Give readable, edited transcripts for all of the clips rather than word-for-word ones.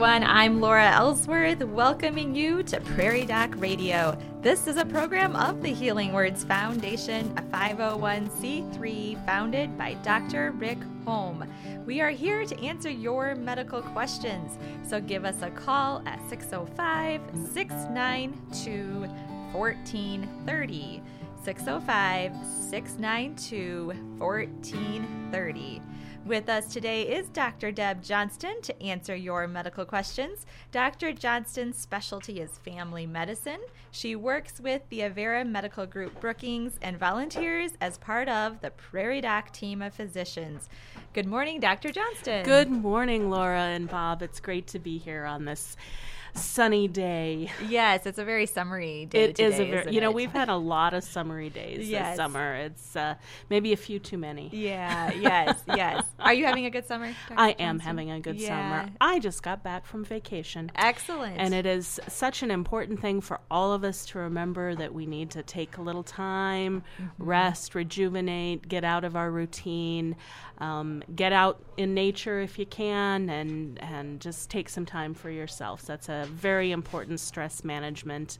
everyone. I'm Laura Ellsworth, welcoming you to Prairie Doc Radio. This is a program of the Healing Words Foundation, a 501c3 founded by Dr. Rick Holm. We are here to answer your medical questions, so give us a call at 605-692-1430. 605-692-1430. With us today is Dr. Deb Johnston to answer your medical questions. Dr. Johnston's specialty is family medicine. She works with the Avera Medical Group Brookings and volunteers as part of the Prairie Doc team of physicians. Good morning, Dr. Johnston. Good morning, Laura and Bob. It's great to be here on this sunny day. Yes, it's a very summery day. It today, is a very, you know, we've had a lot of summery days yes. this summer. It's maybe a few too many. Yeah, yes, yes. Are you having a good summer, Dr. I Johnson? Am having a good yeah. summer. I just got back from vacation. Excellent. And it is such an important thing for all of us to remember that we need to take a little time, mm-hmm. rest, rejuvenate, get out of our routine, get out in nature if you can, and just take some time for yourself. So that's a very important stress management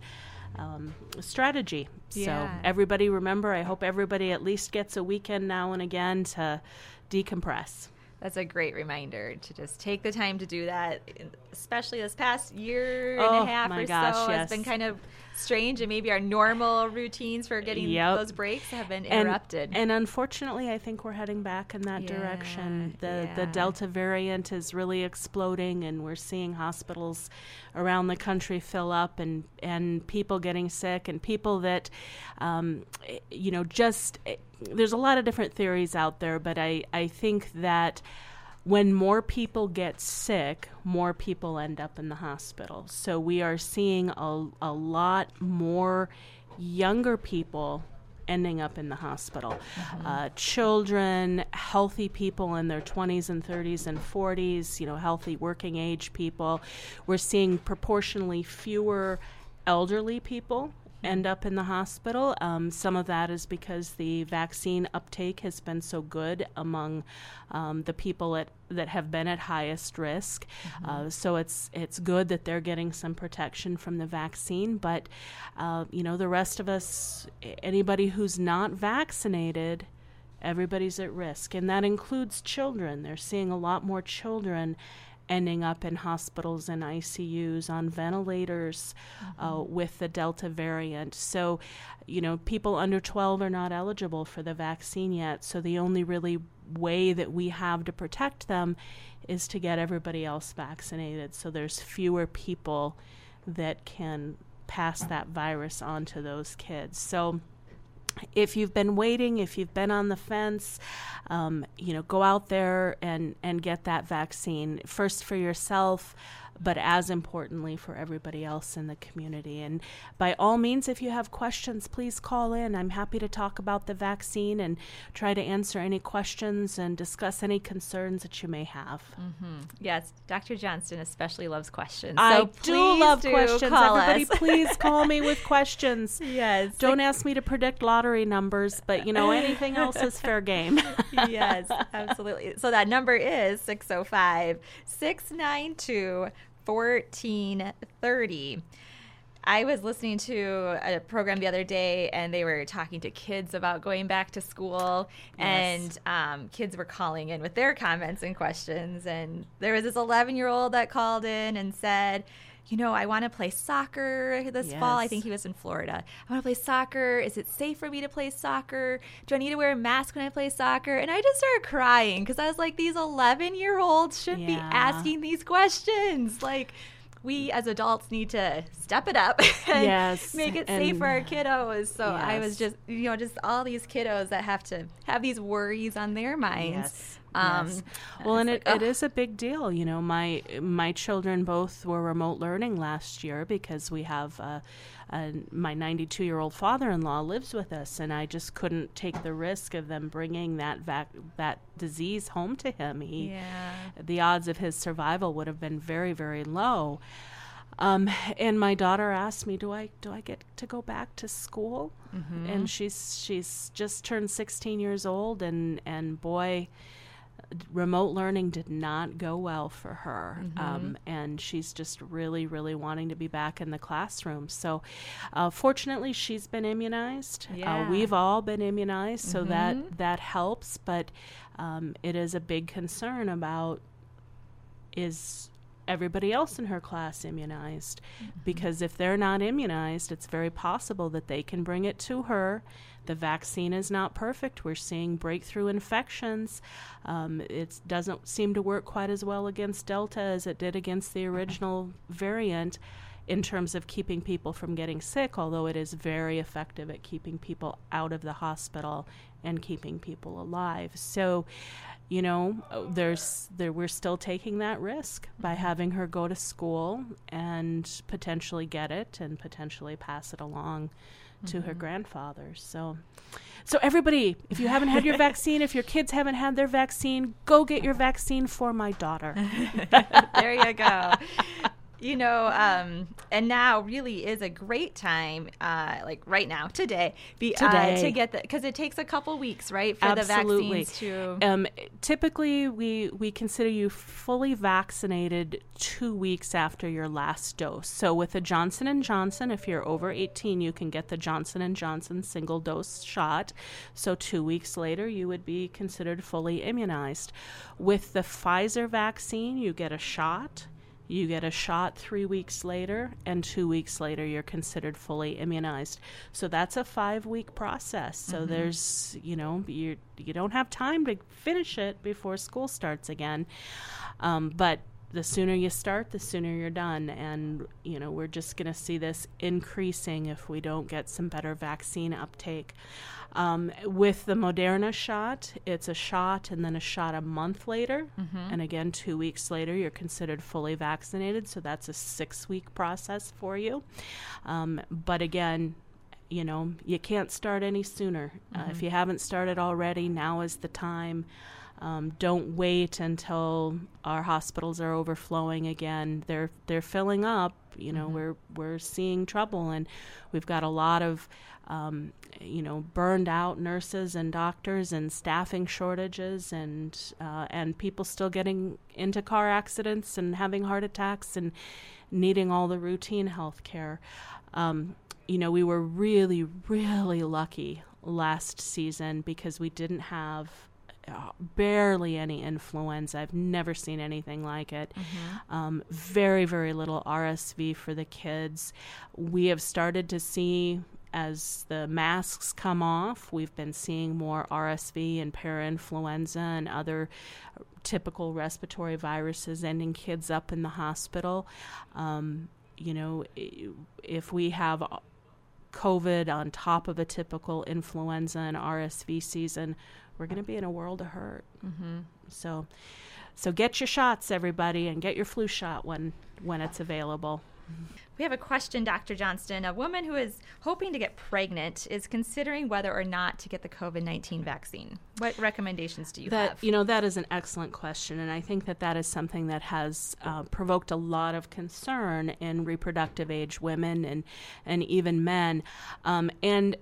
strategy. Yeah. So everybody remember, I hope everybody at least gets a weekend now and again to decompress. That's a great reminder to just take the time to do that, especially this past year and a half or gosh, so. Yes. It's been kind of strange, and maybe our normal routines for getting yep. those breaks have been interrupted. And unfortunately, I think we're heading back in that yeah, direction. The Delta variant is really exploding, and we're seeing hospitals around the country fill up and people getting sick and people that, there's a lot of different theories out there, but I think that when more people get sick, more people end up in the hospital. So we are seeing a lot more younger people ending up in the hospital. Mm-hmm. Children, healthy people in their 20s and 30s and 40s, healthy working age people. We're seeing proportionally fewer elderly people end up in the hospital. Some of that is because the vaccine uptake has been so good among the people that have been at highest risk. Mm-hmm. So it's good that they're getting some protection from the vaccine. But, the rest of us, anybody who's not vaccinated, everybody's at risk. And that includes children. They're seeing a lot more children ending up in hospitals and ICUs on ventilators mm-hmm. With the Delta variant. So, people under 12 are not eligible for the vaccine yet. So the only really way that we have to protect them is to get everybody else vaccinated. So there's fewer people that can pass that virus on to those kids. So if you've been waiting, if you've been on the fence, go out there and get that vaccine first for yourself, but as importantly for everybody else in the community. And by all means, if you have questions, please call in. I'm happy to talk about the vaccine and try to answer any questions and discuss any concerns that you may have. Mm-hmm. Yes, Dr. Johnston especially loves questions. I do love questions. Everybody, please call me with questions. Yes. Don't ask me to predict lottery numbers, but, anything else is fair game. Yes, absolutely. So that number is 605-692-1430. I was listening to a program the other day, and they were talking to kids about going back to school, yes. and kids were calling in with their comments and questions, and there was this 11-year-old that called in and said, I want to play soccer this yes. fall. I think he was in Florida. I want to play soccer. Is it safe for me to play soccer? Do I need to wear a mask when I play soccer? And I just started crying because I was like, these 11-year-olds should yeah. be asking these questions. Like, we as adults need to step it up and yes. make it safe for our kiddos. So yes. I was just, just all these kiddos that have to have these worries on their minds. Yes. Yes. Well, and it is a big deal. My children both were remote learning last year because we have my 92-year-old father-in-law lives with us, and I just couldn't take the risk of them bringing that disease home to him. The odds of his survival would have been very, very low. And my daughter asked me, do I get to go back to school? Mm-hmm. And she's just turned 16 years old, and boy, remote learning did not go well for her. Mm-hmm. And she's just really, really wanting to be back in the classroom. So fortunately, she's been immunized. Yeah. We've all been immunized, so mm-hmm. that helps. But it is a big concern about, is everybody else in her class immunized? Mm-hmm. Because if they're not immunized, it's very possible that they can bring it to her. The vaccine is not perfect. We're seeing breakthrough infections. It doesn't seem to work quite as well against Delta as it did against the original variant in terms of keeping people from getting sick, although it is very effective at keeping people out of the hospital and keeping people alive. So, you know, we're still taking that risk by having her go to school and potentially get it and potentially pass it along to her grandfather. So everybody, if you haven't had your vaccine, if your kids haven't had their vaccine, go get your vaccine for my daughter. There you go. You know, and now really is a great time, like right now, today. To get that, because it takes a couple weeks, right, for Absolutely. The vaccines to... typically, we consider you fully vaccinated 2 weeks after your last dose. So with a Johnson and Johnson, if you're over 18, you can get the Johnson and Johnson single dose shot. So 2 weeks later, you would be considered fully immunized. With the Pfizer vaccine, you get a shot. You get a shot 3 weeks later, and 2 weeks later you're considered fully immunized. So that's a 5-week process. So mm-hmm. there's, you know, you don't have time to finish it before school starts again. But the sooner you start, the sooner you're done. And, you know, we're just going to see this increasing if we don't get some better vaccine uptake. With the Moderna shot, it's a shot and then a shot a month later. Mm-hmm. And again, 2 weeks later, you're considered fully vaccinated. So that's a 6-week process for you. But again, you know, you can't start any sooner. Mm-hmm. If you haven't started already, now is the time. Don't wait until our hospitals are overflowing again. They're filling up. You know, mm-hmm. we're seeing trouble, and we've got a lot of you know, burned out nurses and doctors, and staffing shortages, and people still getting into car accidents and having heart attacks and needing all the routine health care. You know, we were really, really lucky last season because we didn't have barely any influenza. I've never seen anything like it. Mm-hmm. Very, very little RSV for the kids. We have started to see, as the masks come off, we've been seeing more RSV and parainfluenza and other typical respiratory viruses ending kids up in the hospital. You know, if we have COVID on top of a typical influenza and RSV season, we're going to be in a world of hurt. Mm-hmm. So get your shots, everybody, and get your flu shot when it's available. We have a question, Dr. Johnston. A woman who is hoping to get pregnant is considering whether or not to get the COVID-19 vaccine. What recommendations do you have? You know, that is an excellent question, and I think that is something that has provoked a lot of concern in reproductive age women and even men. And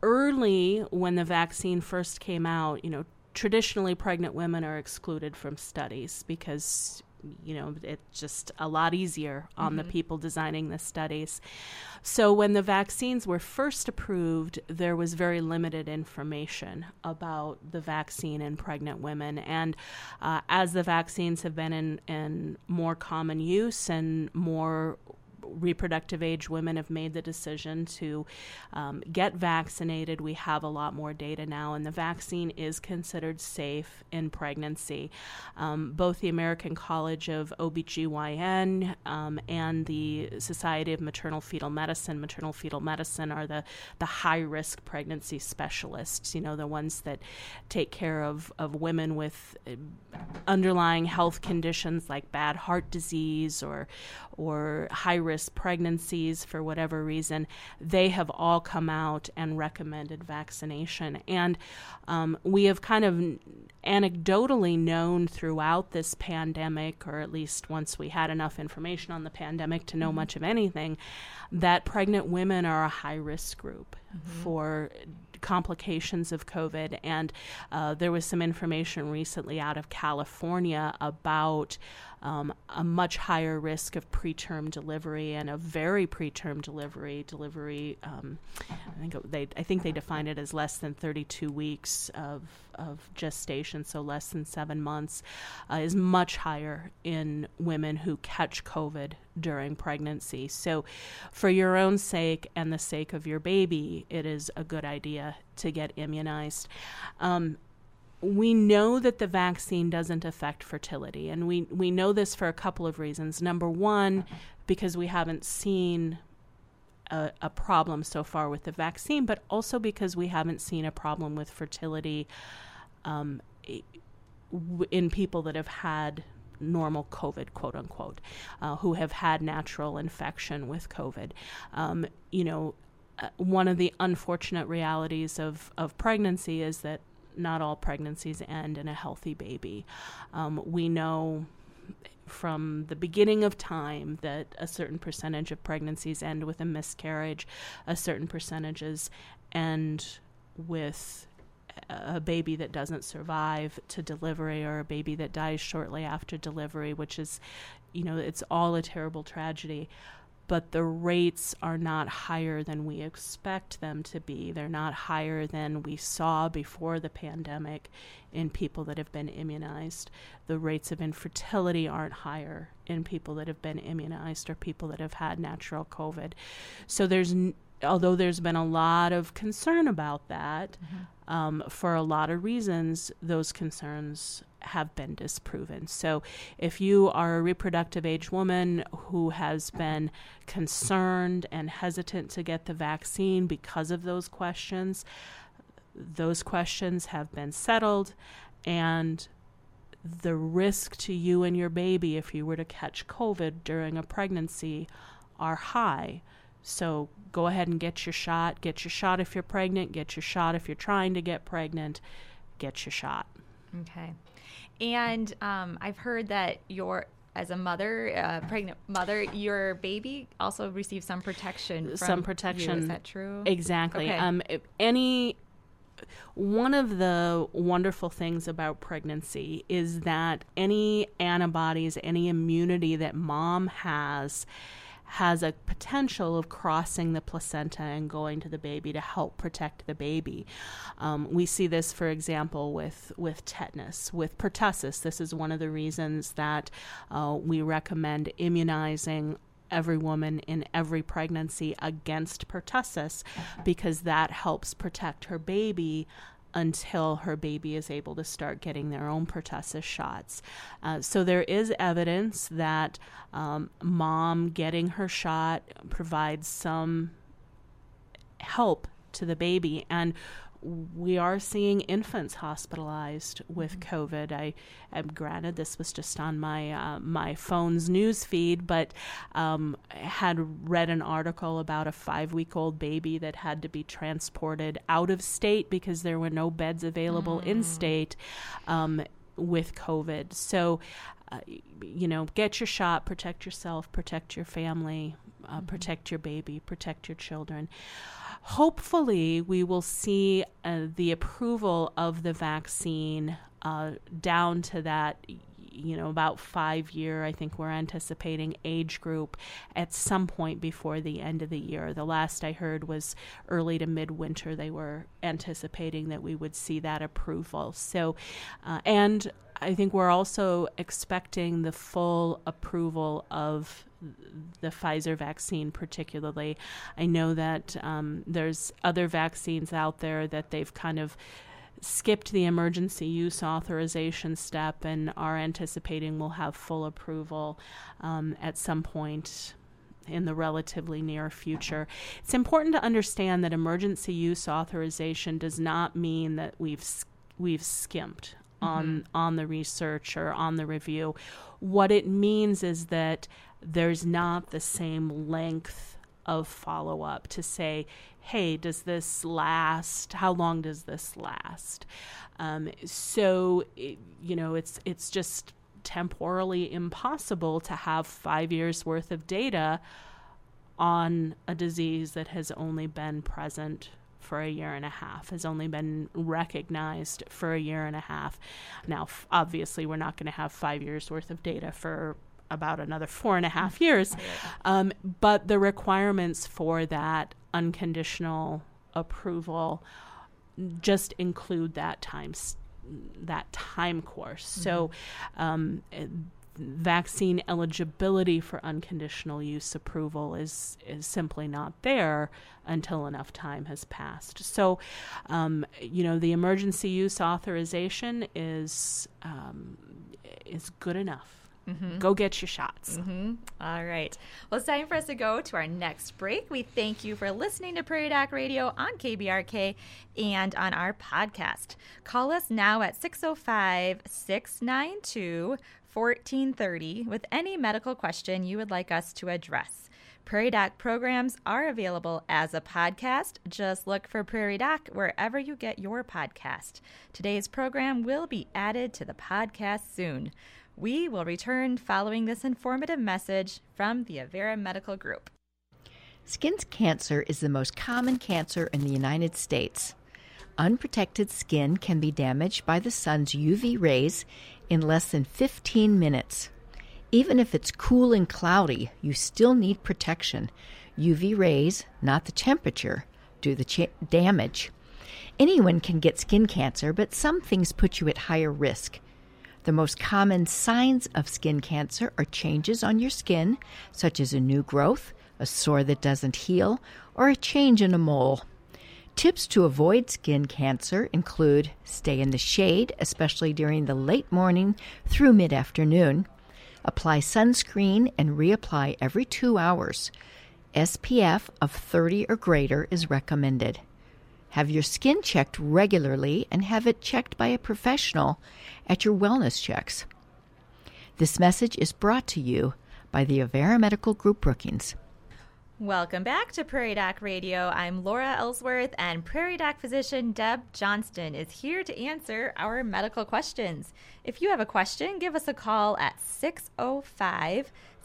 early, when the vaccine first came out, you know, traditionally pregnant women are excluded from studies because, you know, it's just a lot easier on mm-hmm. the people designing the studies. So when the vaccines were first approved, there was very limited information about the vaccine in pregnant women. And as the vaccines have been in more common use and more reproductive age women have made the decision to get vaccinated, we have a lot more data now, and the vaccine is considered safe in pregnancy. Both the American College of OBGYN and the Society of Maternal Fetal Medicine. Maternal Fetal Medicine are the high-risk pregnancy specialists, you know, the ones that take care of women with underlying health conditions like bad heart disease or high-risk pregnancies for whatever reason. They have all come out and recommended vaccination. And we have kind of anecdotally known throughout this pandemic, or at least once we had enough information on the pandemic to know much of anything, that pregnant women are a high risk group mm-hmm. for complications of COVID. And there was some information recently out of California about a much higher risk of preterm delivery and a very preterm delivery. I think they defined it as less than 32 weeks of gestation, so less than 7 months, is much higher in women who catch COVID during pregnancy. So for your own sake and the sake of your baby, it is a good idea to get immunized. We know that the vaccine doesn't affect fertility, and we know this for a couple of reasons. Number one, because we haven't seen a problem so far with the vaccine, but also because we haven't seen a problem with fertility in people that have had normal COVID, quote unquote, who have had natural infection with COVID. One of the unfortunate realities of pregnancy is that not all pregnancies end in a healthy baby. We know from the beginning of time that a certain percentage of pregnancies end with a miscarriage, a certain percentages end with a baby that doesn't survive to delivery, or a baby that dies shortly after delivery, which is, it's all a terrible tragedy. But the rates are not higher than we expect them to be. They're not higher than we saw before the pandemic in people that have been immunized. The rates of infertility aren't higher in people that have been immunized or people that have had natural COVID. So although there's been a lot of concern about that, mm-hmm. For a lot of reasons, those concerns have been disproven. So if you are a reproductive age woman who has been concerned and hesitant to get the vaccine because of those questions have been settled, and the risk to you and your baby if you were to catch COVID during a pregnancy are high. So go ahead and get your shot. Get your shot if you're pregnant. Get your shot if you're trying to get pregnant. Get your shot. Okay. And I've heard that as a mother, pregnant mother, your baby also receives some protection. From you. Is that true? Exactly. Okay. One of the wonderful things about pregnancy is that any antibodies, any immunity that mom has a potential of crossing the placenta and going to the baby to help protect the baby. We see this, for example, with tetanus, with pertussis. This is one of the reasons that we recommend immunizing every woman in every pregnancy against pertussis, because that helps protect her baby until her baby is able to start getting their own pertussis shots. So there is evidence that mom getting her shot provides some help to the baby. And we are seeing infants hospitalized with COVID. I granted this was just on my my phone's news feed, but had read an article about a 5-week-old baby that had to be transported out of state because there were no beds available in state with COVID. So, get your shot, protect yourself, protect your family, protect your baby, protect your children. Hopefully, we will see the approval of the vaccine down to that, about 5-year, I think we're anticipating, age group at some point before the end of the year. The last I heard was early to midwinter. They were anticipating that we would see that approval. So, and I think we're also expecting the full approval of the Pfizer vaccine particularly. I know that there's other vaccines out there that they've kind of skipped the emergency use authorization step and are anticipating will have full approval at some point in the relatively near future. It's important to understand that emergency use authorization does not mean that we've skimped on the research or on the review. What it means is that there's not the same length of follow-up to say, hey, does this last? How long does this last? It's just temporally impossible to have 5 years worth of data on a disease that has only been present for a year and a half, has only been recognized for a year and a half. Now, obviously, we're not going to have 5 years worth of data for about another 4.5 years. But the requirements for that unconditional approval just include that time course. Mm-hmm. So vaccine eligibility for unconditional use approval is simply not there until enough time has passed. So, the emergency use authorization is good enough. Mm-hmm. Go get your shots. Mm-hmm. All right. Well, it's time for us to go to our next break. We thank you for listening to Prairie Doc Radio on KBRK and on our podcast. Call us now at 605-692-1430 with any medical question you would like us to address. Prairie Doc programs are available as a podcast. Just look for Prairie Doc wherever you get your podcast. Today's program will be added to the podcast soon. We will return following this informative message from the Avera Medical Group. Skin cancer is the most common cancer in the United States. Unprotected skin can be damaged by the sun's UV rays in less than 15 minutes. Even if it's cool and cloudy, you still need protection. UV rays, not the temperature, do the damage. Anyone can get skin cancer, but some things put you at higher risk. The most common signs of skin cancer are changes on your skin, such as a new growth, a sore that doesn't heal, or a change in a mole. Tips to avoid skin cancer include stay in the shade, especially during the late morning through mid-afternoon. Apply sunscreen and reapply every 2 hours. SPF of 30 or greater is recommended. Have your skin checked regularly and have it checked by a professional at your wellness checks. This message is brought to you by the Avera Medical Group Brookings. Welcome back to Prairie Doc Radio. I'm Laura Ellsworth, and Prairie Doc physician Deb Johnston is here to answer our medical questions. If you have a question, give us a call at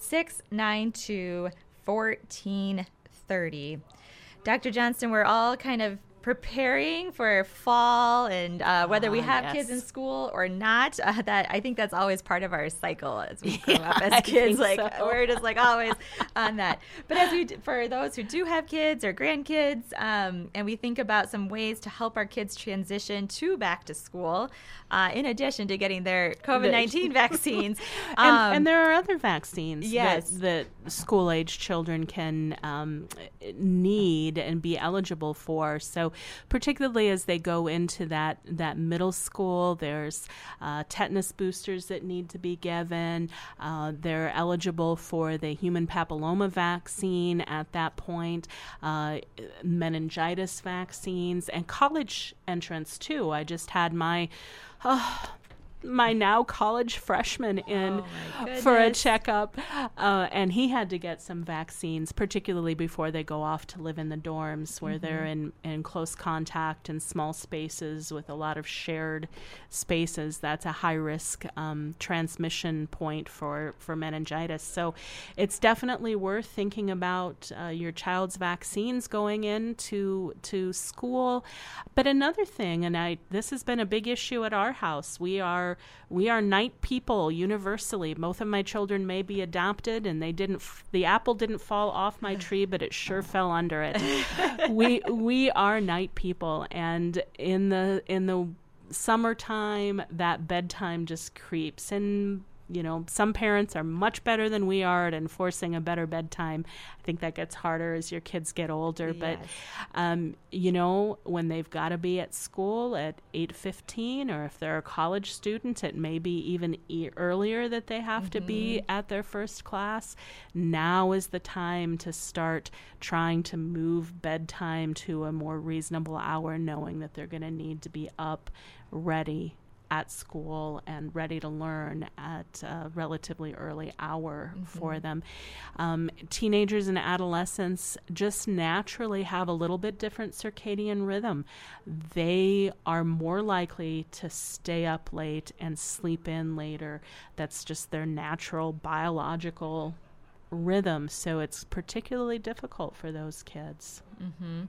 605-692-1430. Dr. Johnston, we're all kind of preparing for fall, and whether we have kids in school or not, that I think that's always part of our cycle as we grow up as kids. We're just always on that. But as for those who do have kids or grandkids, and we think about some ways to help our kids transition to back to school, in addition to getting their COVID-19 vaccines, and there are other vaccines that school-age children can need and be eligible for. So, particularly as they go into that middle school, there's tetanus boosters that need to be given. They're eligible for the human papilloma vaccine at that point, meningitis vaccines, and college entrants too. I just had my now college freshman in for a checkup, and he had to get some vaccines, particularly before they go off to live in the dorms where mm-hmm. they're in close contact and small spaces with a lot of shared spaces. That's a high-risk transmission point for meningitis. So it's definitely worth thinking about your child's vaccines going into school. But another thing, and this has been a big issue at our house, we are night people universally. Both of my children may be adopted, and the apple didn't fall off my tree, but it sure fell under it. We are night people, and in the summertime, that bedtime just creeps. And some parents are much better than we are at enforcing a better bedtime. I think that gets harder as your kids get older. Yes. But, when they've got to be at school at 8:15, or if they're a college student, it may be even earlier that they have mm-hmm. to be at their first class. Now is the time to start trying to move bedtime to a more reasonable hour, knowing that they're going to need to be up, ready at school, and ready to learn at a relatively early hour mm-hmm. for them. Teenagers and adolescents just naturally have a little bit different circadian rhythm. They are more likely to stay up late and sleep in later. That's just their natural biological rhythm, so it's particularly difficult for those kids. Mm-hmm.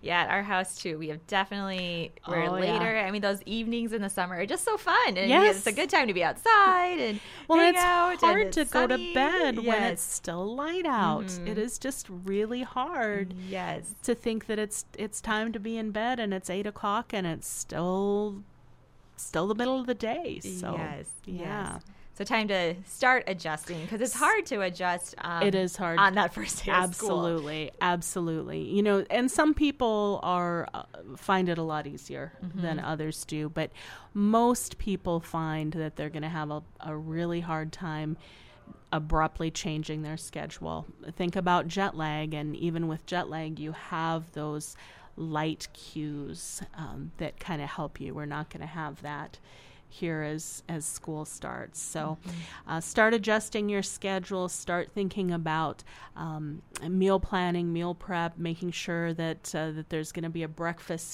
Yeah, at our house too. We have definitely, we're later. Yeah. I mean, those evenings in the summer are just so fun. And yes, it's a good time to be outside and hang out. Well, it's hard to go to bed when it's still light out. Mm-hmm. It is just really hard to think that it's time to be in bed and it's 8 o'clock and it's still the middle of the day. So, yes. So time to start adjusting, because it's hard to adjust. It is hard on that first day of school. Absolutely. You know, and some people find it a lot easier than others do, but most people find that they're going to have a really hard time abruptly changing their schedule. Think about jet lag, and even with jet lag, you have those light cues that kind of help you. We're not going to have that here as school starts. So start adjusting your schedule, start thinking about meal planning, meal prep, making sure that there's going to be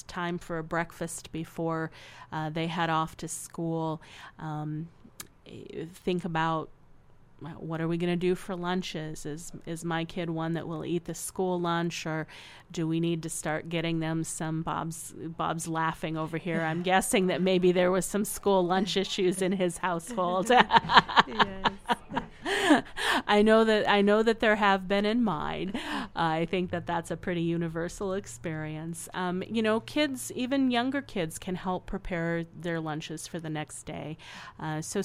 time for a breakfast before they head off to school. Think about, what are we going to do for lunches? Is my kid one that will eat the school lunch, or do we need to start getting them some Bob's laughing over here. I'm guessing that maybe there was some school lunch issues in his household. I know that there have been in mine. I think that that's a pretty universal experience. You know, kids, even younger kids, can help prepare their lunches for the next day. So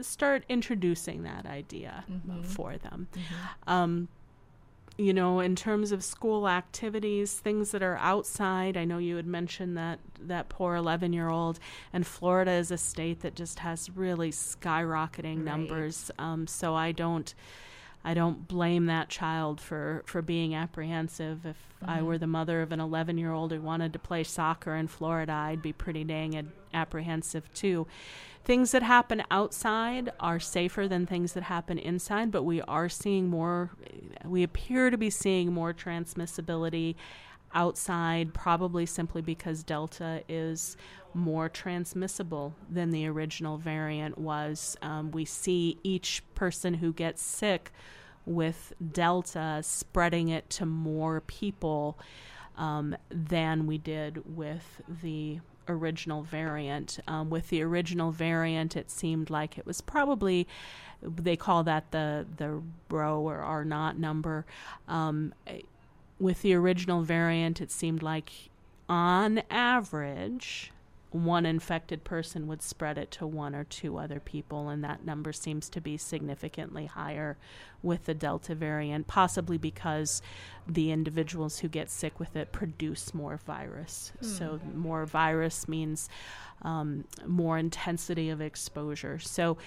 start introducing that idea for them. You know, in terms of school activities, things that are outside, I know you had mentioned that poor 11-year-old, and Florida is a state that just has really skyrocketing numbers. So I don't blame that child for being apprehensive. If I were the mother of an 11-year-old who wanted to play soccer in Florida, I'd be pretty dang apprehensive too. Things that happen outside are safer than things that happen inside, but we appear to be seeing more transmissibility outside, probably simply because Delta is more transmissible than the original variant was. We see each person who gets sick with Delta spreading it to more people than we did with the original variant. With the original variant, it seemed like it was probably, they call that the row or R naught number. With the original variant, it seemed like on average, one infected person would spread it to one or two other people, and that number seems to be significantly higher with the Delta variant, possibly because the individuals who get sick with it produce more virus. So more virus means more intensity of exposure. So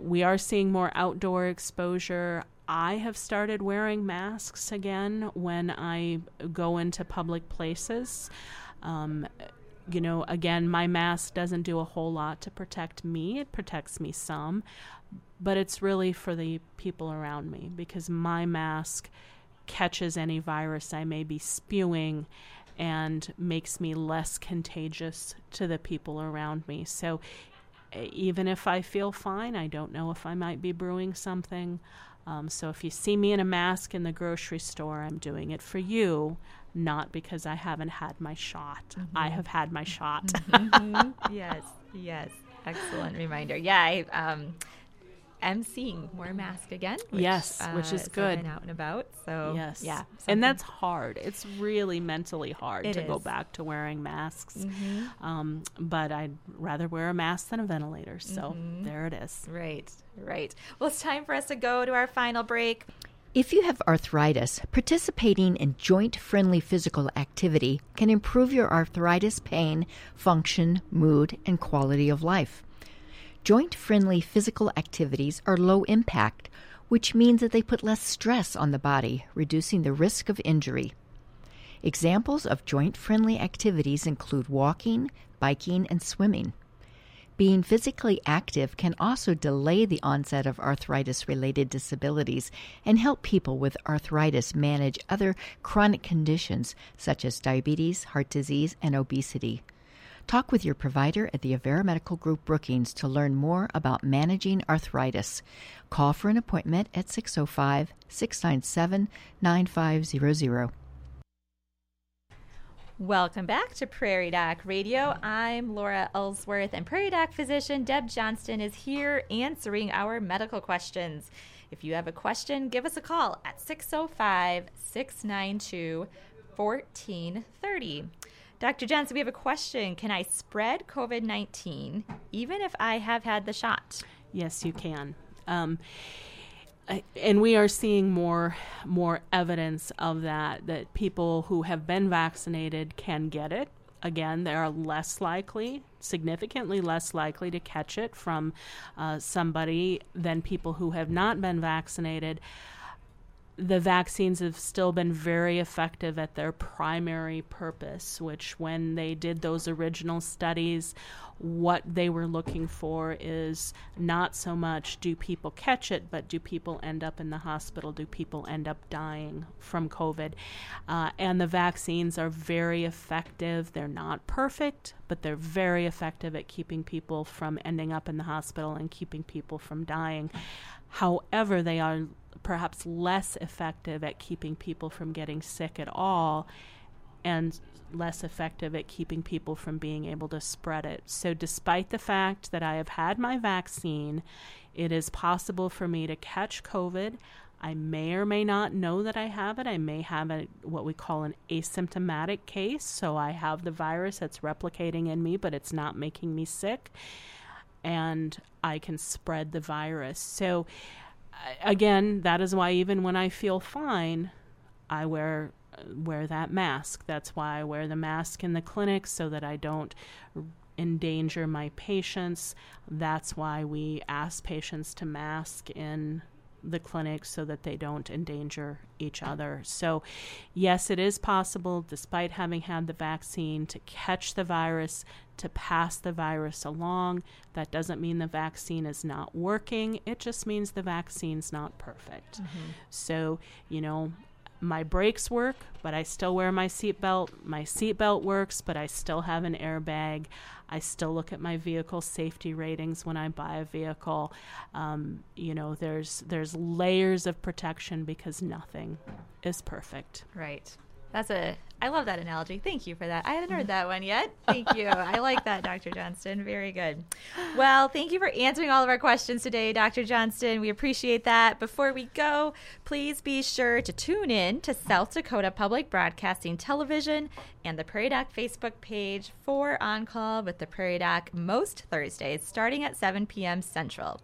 we are seeing more outdoor exposure. I have started wearing masks again when I go into public places. You know, again, my mask doesn't do a whole lot to protect me. It protects me some, but it's really for the people around me, because my mask catches any virus I may be spewing and makes me less contagious to the people around me. So even if I feel fine, I don't know if I might be brewing something. So if you see me in a mask in the grocery store, I'm doing it for you, not because I haven't had my shot. I have had my shot. Yes. Excellent reminder. Yeah, I'm seeing more mask again. Which is good. I've been out and about. So yeah, something. And that's hard. It's really mentally hard to go back to wearing masks. But I'd rather wear a mask than a ventilator. So there it is. Right. Well, it's time for us to go to our final break. If you have arthritis, participating in joint-friendly physical activity can improve your arthritis pain, function, mood, and quality of life. Joint-friendly physical activities are low impact, which means that they put less stress on the body, reducing the risk of injury. Examples of joint-friendly activities include walking, biking, and swimming. Being physically active can also delay the onset of arthritis-related disabilities and help people with arthritis manage other chronic conditions such as diabetes, heart disease, and obesity. Talk with your provider at the Avera Medical Group Brookings to learn more about managing arthritis. Call for an appointment at 605-697-9500. Welcome back to Prairie Doc Radio. I'm Laura Ellsworth, and Prairie Doc physician Deb Johnston is here answering our medical questions. If you have a question, give us a call at 605-692-1430. Dr. Johnston, we have a question. Can I spread COVID-19 even if I have had the shot? Yes, you can. And we are seeing more evidence of that people who have been vaccinated can get it. Again, they are less likely, significantly less likely to catch it from somebody than people who have not been vaccinated. The vaccines have still been very effective at their primary purpose, which when they did those original studies, what they were looking for is not so much do people catch it, but do people end up in the hospital? Do people end up dying from COVID? And the vaccines are very effective. They're not perfect, but they're very effective at keeping people from ending up in the hospital and keeping people from dying. However, they are perhaps less effective at keeping people from getting sick at all and less effective at keeping people from being able to spread it. So despite the fact that I have had my vaccine, it is possible for me to catch COVID. I may or may not know that I have it. I may have what we call an asymptomatic case. So I have the virus that's replicating in me, but it's not making me sick. And I can spread the virus. So again, that is why even when I feel fine, I wear that mask. That's why I wear the mask in the clinic so that I don't endanger my patients. That's why we ask patients to mask in the clinic so that they don't endanger each other. So yes, it is possible, despite having had the vaccine, to catch the virus, to pass the virus along. That doesn't mean the vaccine is not working. It just means the vaccine's not perfect. Mm-hmm. So, my brakes work, but I still wear my seatbelt. My seatbelt works, but I still have an airbag. I still look at my vehicle safety ratings when I buy a vehicle. There's layers of protection because nothing is perfect. Right. I love that analogy. Thank you for that. I hadn't heard that one yet. Thank you. I like that, Dr. Johnston. Very good. Well, thank you for answering all of our questions today, Dr. Johnston. We appreciate that. Before we go, please be sure to tune in to South Dakota Public Broadcasting Television and the Prairie Doc Facebook page for On Call with the Prairie Doc most Thursdays, starting at 7 p.m. Central.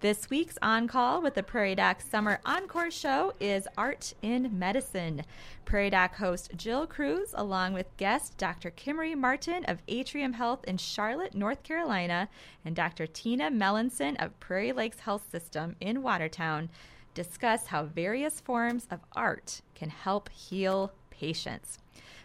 This week's On Call with the Prairie Doc Summer Encore Show is Art in Medicine. Prairie Doc host Jill Cruz, along with guest Dr. Kimry Martin of Atrium Health in Charlotte, North Carolina, and Dr. Tina Melanson of Prairie Lakes Health System in Watertown, discuss how various forms of art can help heal patients.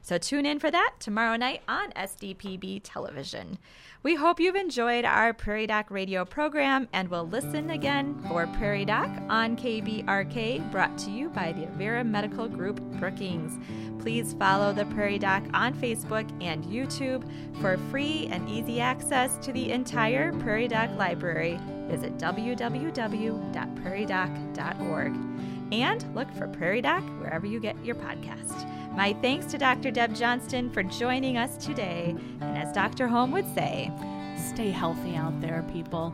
So tune in for that tomorrow night on SDPB television. We hope you've enjoyed our Prairie Doc radio program, and we'll listen again for Prairie Doc on KBRK, brought to you by the Avera Medical Group Brookings. Please follow the Prairie Doc on Facebook and YouTube for free and easy access to the entire Prairie Doc library. Visit www.prairiedoc.org and look for Prairie Doc wherever you get your podcast. My thanks to Dr. Deb Johnston for joining us today. And as Dr. Holm would say, stay healthy out there, people.